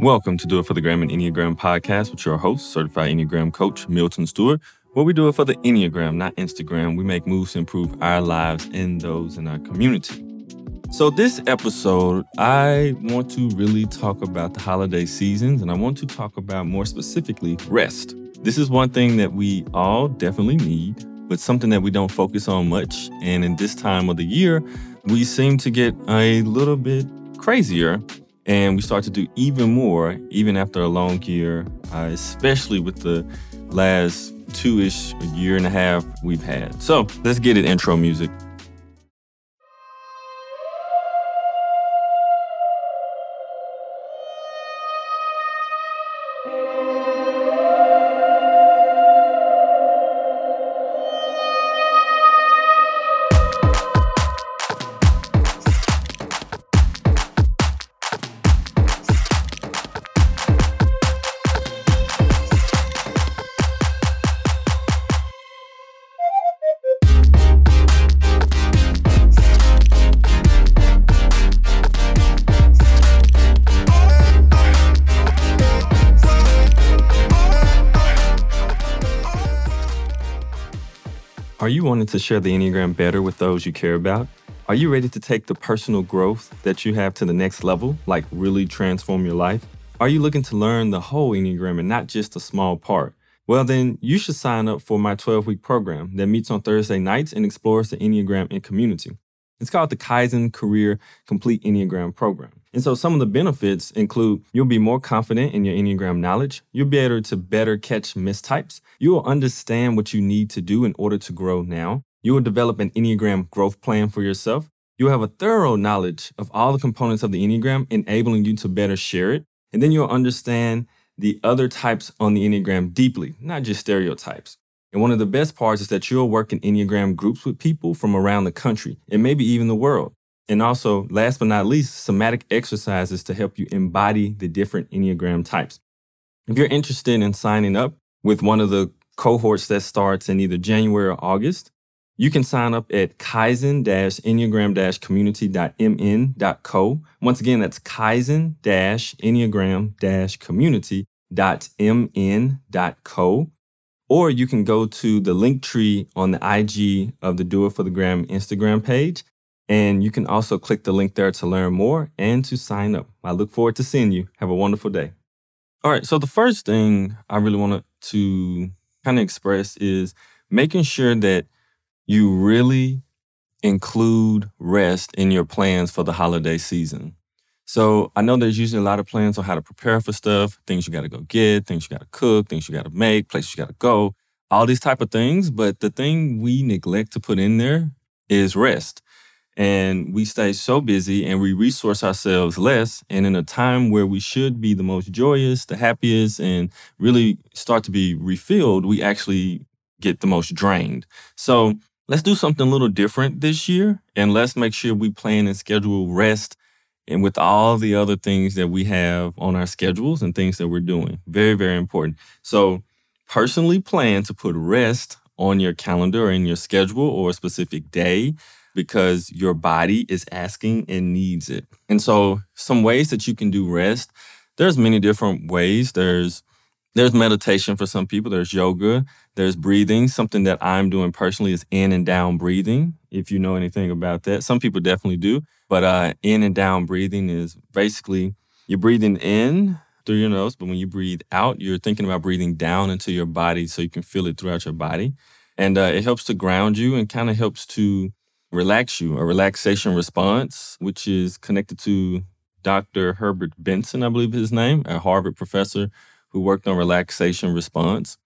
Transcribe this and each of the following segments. Welcome to Do It For The Gram and Enneagram podcast with your host, certified Enneagram coach, Milton Stewart, where we do it for the Enneagram, not Instagram. We make moves to improve our lives and those in our community. So this episode, I want to really talk about the holiday seasons, and I want to talk about more specifically rest. This is one thing that we all definitely need, but something that we don't focus on much. And in this time of the year, we seem to get a little bit crazier and we start to do even more, even after a long year, especially with the last two-ish year and a half we've had. So let's get it, intro music. Are you wanting to share the Enneagram better with those you care about? Are you ready to take the personal growth that you have to the next level, like really transform your life? Are you looking to learn the whole Enneagram and not just a small part? Well, then you should sign up for my 12-week program that meets on Thursday nights and explores the Enneagram in community. It's called the Kaizen Career Complete Enneagram Program. And so some of the benefits include you'll be more confident in your Enneagram knowledge. You'll be able to better catch mistypes. You will understand what you need to do in order to grow now. You will develop an Enneagram growth plan for yourself. You'll have a thorough knowledge of all the components of the Enneagram, enabling you to better share it. And then you'll understand the other types on the Enneagram deeply, not just stereotypes. And one of the best parts is that you'll work in Enneagram groups with people from around the country and maybe even the world. And also, last but not least, somatic exercises to help you embody the different Enneagram types. If you're interested in signing up with one of the cohorts that starts in either January or August, you can sign up at kaizen-enneagram-community.mn.co. Once again, that's kaizen-enneagram-community.mn.co. Or you can go to the link tree on the IG of the Do It For The Gram Instagram page. And you can also click the link there to learn more and to sign up. I look forward to seeing you. Have a wonderful day. All right. So the first thing I really wanted to kind of express is making sure that you really include rest in your plans for the holiday season. So I know there's usually a lot of plans on how to prepare for stuff, things you got to go get, things you got to cook, things you got to make, places you got to go, all these type of things. But the thing we neglect to put in there is rest. And we stay so busy and we resource ourselves less. And in a time where we should be the most joyous, the happiest, and really start to be refilled, we actually get the most drained. So let's do something a little different this year. And let's make sure we plan and schedule rest and with all the other things that we have on our schedules and things that we're doing. Very, very important. So personally plan to put rest on your calendar or in your schedule or a specific day because your body is asking and needs it. And so some ways that you can do rest, there's many different ways. There's meditation for some people. There's yoga. There's breathing. Something that I'm doing personally is in and down breathing, if you know anything about that. Some people definitely do. But in and down breathing is basically you're breathing in through your nose, but when you breathe out, you're thinking about breathing down into your body so you can feel it throughout your body. And it helps to ground you and kind of helps to relax you, a relaxation response, which is connected to Dr. Herbert Benson, I believe his name, a Harvard professor who worked on relaxation response.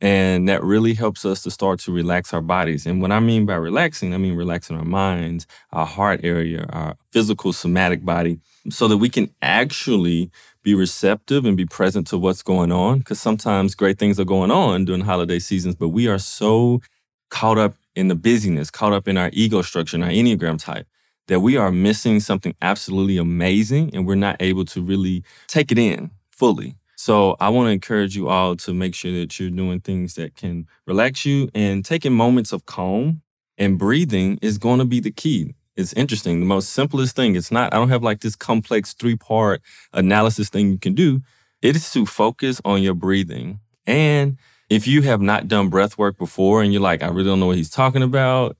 And that really helps us to start to relax our bodies. And what I mean by relaxing, I mean relaxing our minds, our heart area, our physical somatic body, so that we can actually be receptive and be present to what's going on. Because sometimes great things are going on during holiday seasons, but we are so caught up in the busyness, caught up in our ego structure and our Enneagram type, that we are missing something absolutely amazing and we're not able to really take it in fully. So I want to encourage you all to make sure that you're doing things that can relax you, and taking moments of calm and breathing is going to be the key. It's interesting. The most simplest thing, I don't have like this complex 3-part analysis thing you can do. It is to focus on your breathing. And if you have not done breath work before and you're like, I really don't know what he's talking about,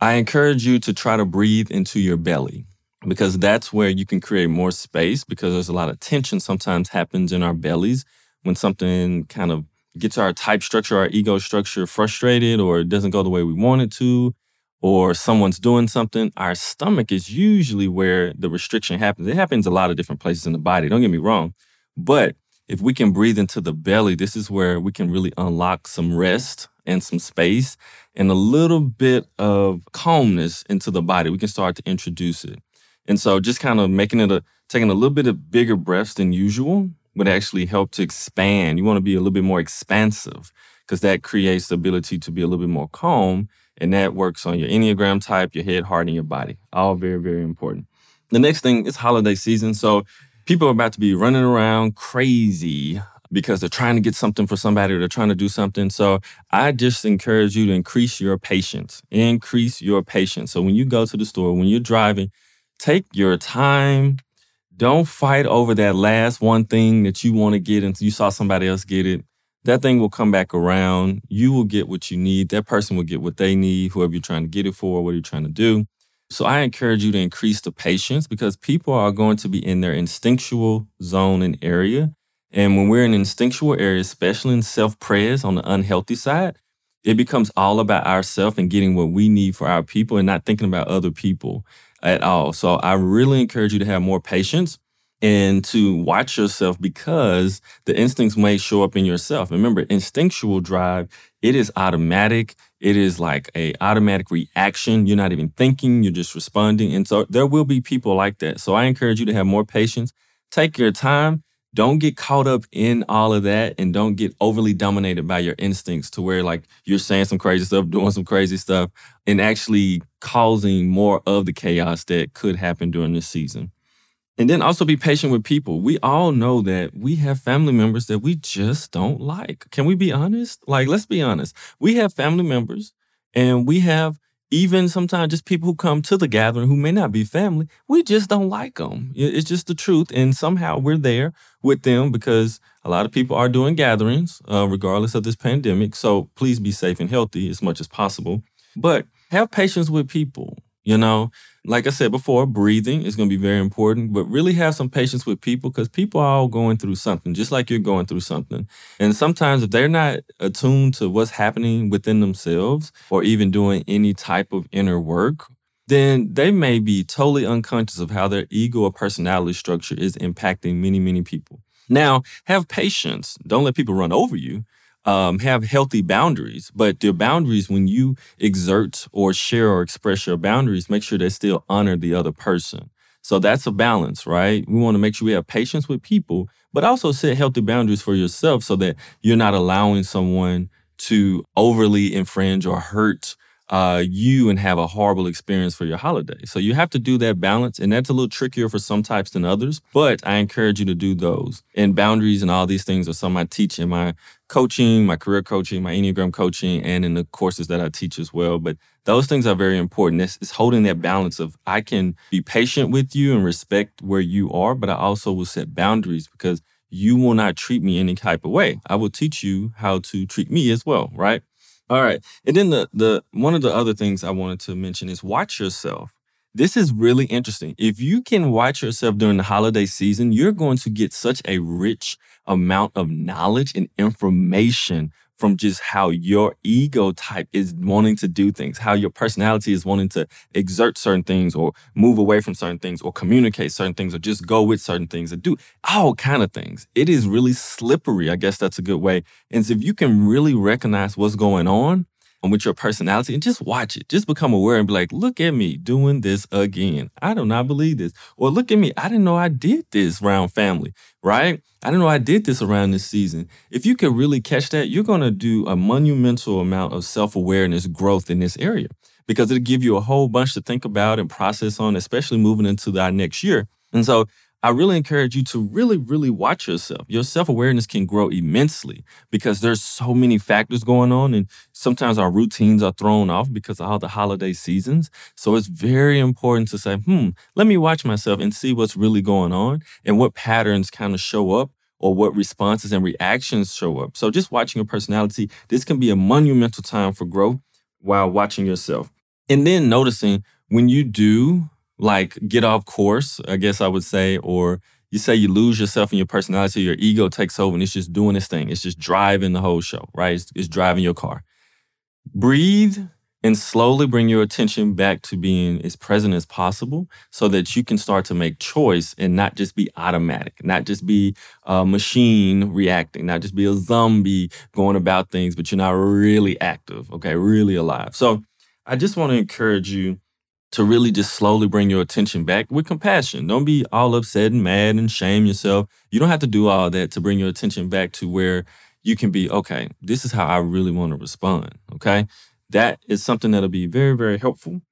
I encourage you to try to breathe into your belly, because that's where you can create more space, because there's a lot of tension sometimes happens in our bellies when something kind of gets our type structure, our ego structure frustrated, or it doesn't go the way we want it to, or someone's doing something. Our stomach is usually where the restriction happens. It happens a lot of different places in the body. Don't get me wrong. But if we can breathe into the belly, this is where we can really unlock some rest and some space and a little bit of calmness into the body. We can start to introduce it. And so just kind of taking a little bit of bigger breaths than usual would actually help to expand. You want to be a little bit more expansive, because that creates the ability to be a little bit more calm. And that works on your Enneagram type, your head, heart, and your body. All very, very important. The next thing is holiday season. So people are about to be running around crazy because they're trying to get something for somebody or they're trying to do something. So I just encourage you to increase your patience. Increase your patience. So when you go to the store, when you're driving, take your time. Don't fight over that last one thing that you want to get until you saw somebody else get it. That thing will come back around. You will get what you need. That person will get what they need, whoever you're trying to get it for, what you're trying to do. So I encourage you to increase the patience, because people are going to be in their instinctual zone and area. And when we're in instinctual areas, especially in self-praise on the unhealthy side, it becomes all about ourselves and getting what we need for our people and not thinking about other people at all. So I really encourage you to have more patience and to watch yourself, because the instincts may show up in yourself. Remember, instinctual drive, it is automatic. It is like an automatic reaction. You're not even thinking, you're just responding. And so there will be people like that. So I encourage you to have more patience. Take your time. Don't get caught up in all of that, and don't get overly dominated by your instincts to where like you're saying some crazy stuff, doing some crazy stuff, and actually causing more of the chaos that could happen during this season. And then also be patient with people. We all know that we have family members that we just don't like. Can we be honest? Like, let's be honest. We have family members, and we have even sometimes just people who come to the gathering who may not be family. We just don't like them. It's just the truth. And somehow we're there with them because a lot of people are doing gatherings, regardless of this pandemic. So please be safe and healthy as much as possible. But have patience with people. You know, like I said before, breathing is going to be very important, but really have some patience with people, because people are all going through something, just like you're going through something. And sometimes if they're not attuned to what's happening within themselves or even doing any type of inner work, then they may be totally unconscious of how their ego or personality structure is impacting many, many people. Now, have patience. Don't let people run over you. Have healthy boundaries, but your boundaries, when you exert or share or express your boundaries, make sure they still honor the other person. So that's a balance, right? We want to make sure we have patience with people, but also set healthy boundaries for yourself so that you're not allowing someone to overly infringe or hurt you and have a horrible experience for your holiday. So you have to do that balance, and that's a little trickier for some types than others, but I encourage you to do those. And boundaries and all these things are something I teach in my coaching, my career coaching, my Enneagram coaching, and in the courses that I teach as well. But those things are very important. It's holding that balance of, I can be patient with you and respect where you are, but I also will set boundaries, because you will not treat me any type of way. I will teach you how to treat me as well, right? All right. And then the one of the other things I wanted to mention is watch yourself. This is really interesting. If you can watch yourself during the holiday season, you're going to get such a rich amount of knowledge and information from just how your ego type is wanting to do things, how your personality is wanting to exert certain things or move away from certain things or communicate certain things or just go with certain things and do all kind of things. It is really slippery. I guess that's a good way. And so if you can really recognize what's going on with your personality and just watch it, just become aware and be like, look at me doing this again. I do not believe this. Or look at me. I didn't know I did this around family, right? I don't know I did this around this season. If you could really catch that, you're going to do a monumental amount of self-awareness growth in this area, because it'll give you a whole bunch to think about and process on, especially moving into our next year. And so I really encourage you to really watch yourself. Your self-awareness can grow immensely because there's so many factors going on, and sometimes our routines are thrown off because of all the holiday seasons. So it's very important to say, let me watch myself and see what's really going on and what patterns kind of show up or what responses and reactions show up. So just watching your personality, this can be a monumental time for growth while watching yourself. And then noticing when you do get off course, I guess I would say, or you say you lose yourself in your personality, your ego takes over and it's just doing its thing. It's just driving the whole show, right? It's driving your car. Breathe and slowly bring your attention back to being as present as possible so that you can start to make choice and not just be automatic, not just be a machine reacting, not just be a zombie going about things, but you're not really active, okay, really alive. So I just want to encourage you to really just slowly bring your attention back with compassion. Don't be all upset and mad and shame yourself. You don't have to do all that to bring your attention back to where you can be, okay, this is how I really want to respond, okay? That is something that'll be very, very helpful.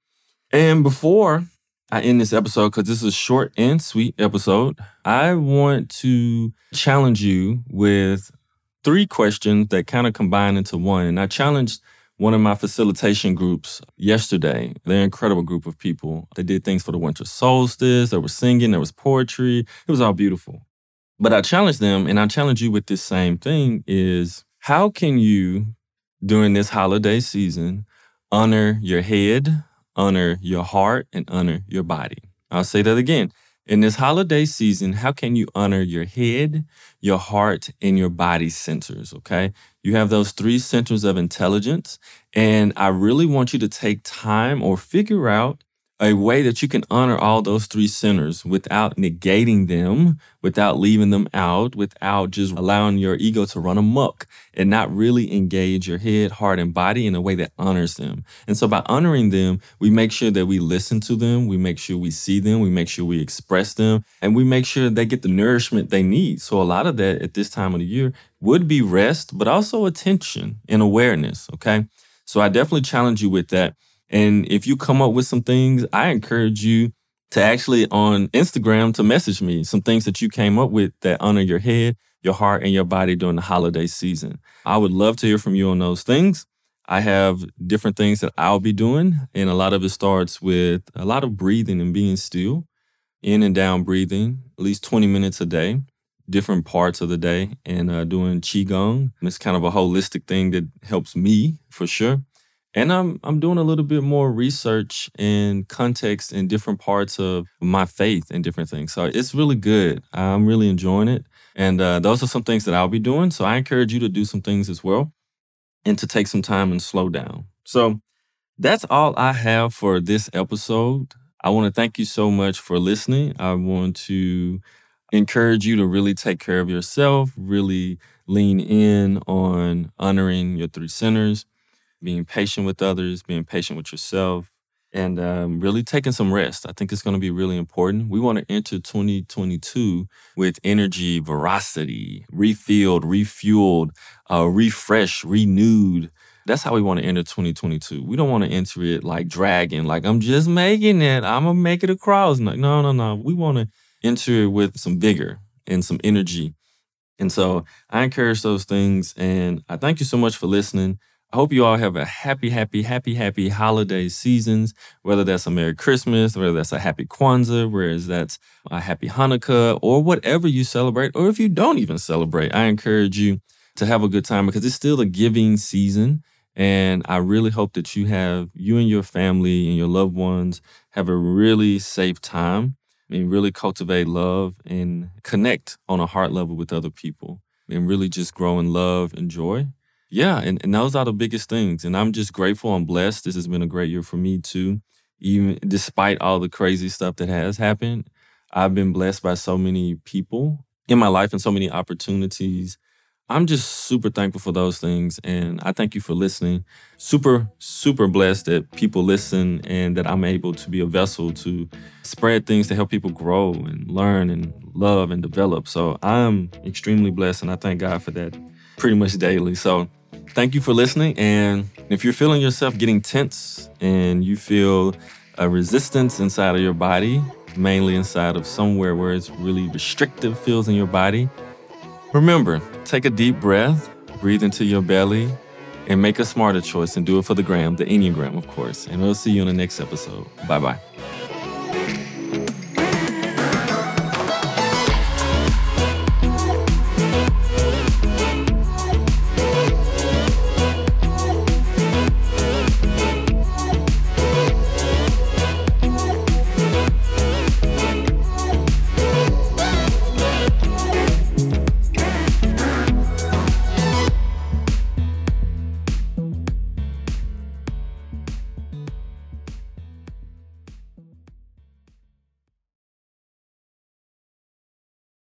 And before I end this episode, because this is a short and sweet episode, I want to challenge you with 3 questions that kind of combine into one. And I challenged one of my facilitation groups yesterday. They're an incredible group of people. They did things for the winter solstice. They were singing. There was poetry. It was all beautiful. But I challenged them, and I challenge you with this same thing, is how can you, during this holiday season, honor your head, honor your heart, and honor your body? I'll say that again. In this holiday season, how can you honor your head, your heart, and your body centers, okay? You have those 3 centers of intelligence, and I really want you to take time or figure out a way that you can honor all those 3 centers without negating them, without leaving them out, without just allowing your ego to run amok and not really engage your head, heart, and body in a way that honors them. And so by honoring them, we make sure that we listen to them, we make sure we see them, we make sure we express them, and we make sure they get the nourishment they need. So a lot of that at this time of the year would be rest, but also attention and awareness, okay? So I definitely challenge you with that. And if you come up with some things, I encourage you to actually on Instagram to message me some things that you came up with that honor your head, your heart, and your body during the holiday season. I would love to hear from you on those things. I have different things that I'll be doing, and a lot of it starts with a lot of breathing and being still, in and down breathing, at least 20 minutes a day, different parts of the day, and doing Qigong. It's kind of a holistic thing that helps me for sure. And I'm doing a little bit more research and context in different parts of my faith and different things. So it's really good. I'm really enjoying it. And those are some things that I'll be doing. So I encourage you to do some things as well and to take some time and slow down. So that's all I have for this episode. I want to thank you so much for listening. I want to encourage you to really take care of yourself, really lean in on honoring your 3 centers, being patient with others, being patient with yourself, and really taking some rest. I think it's going to be really important. We want to enter 2022 with energy, veracity, refilled, refueled, refreshed, renewed. That's how we want to enter 2022. We don't want to enter it like dragging, like I'm just making it. I'm going to make it across. No. We want to enter it with some vigor and some energy. And so I encourage those things. And I thank you so much for listening. I hope you all have a happy holiday seasons, whether that's a Merry Christmas, whether that's a Happy Kwanzaa, whether that's a Happy Hanukkah, or whatever you celebrate, or if you don't even celebrate, I encourage you to have a good time because it's still a giving season. And I really hope that you and your family and your loved ones have a really safe time and really cultivate love and connect on a heart level with other people and really just grow in love and joy. Yeah, and those are the biggest things. And I'm just grateful. I'm blessed. This has been a great year for me, too. Even despite all the crazy stuff that has happened, I've been blessed by so many people in my life and so many opportunities. I'm just super thankful for those things. And I thank you for listening. Super, super blessed that people listen and that I'm able to be a vessel to spread things to help people grow and learn and love and develop. So I'm extremely blessed, and I thank God for that pretty much daily. So thank you for listening. And if you're feeling yourself getting tense and you feel a resistance inside of your body, mainly inside of somewhere where it's really restrictive feels in your body. Remember, take a deep breath, breathe into your belly, and make a smarter choice and do it for the gram, the Enneagram, of course. And we'll see you in the next episode. Bye-bye.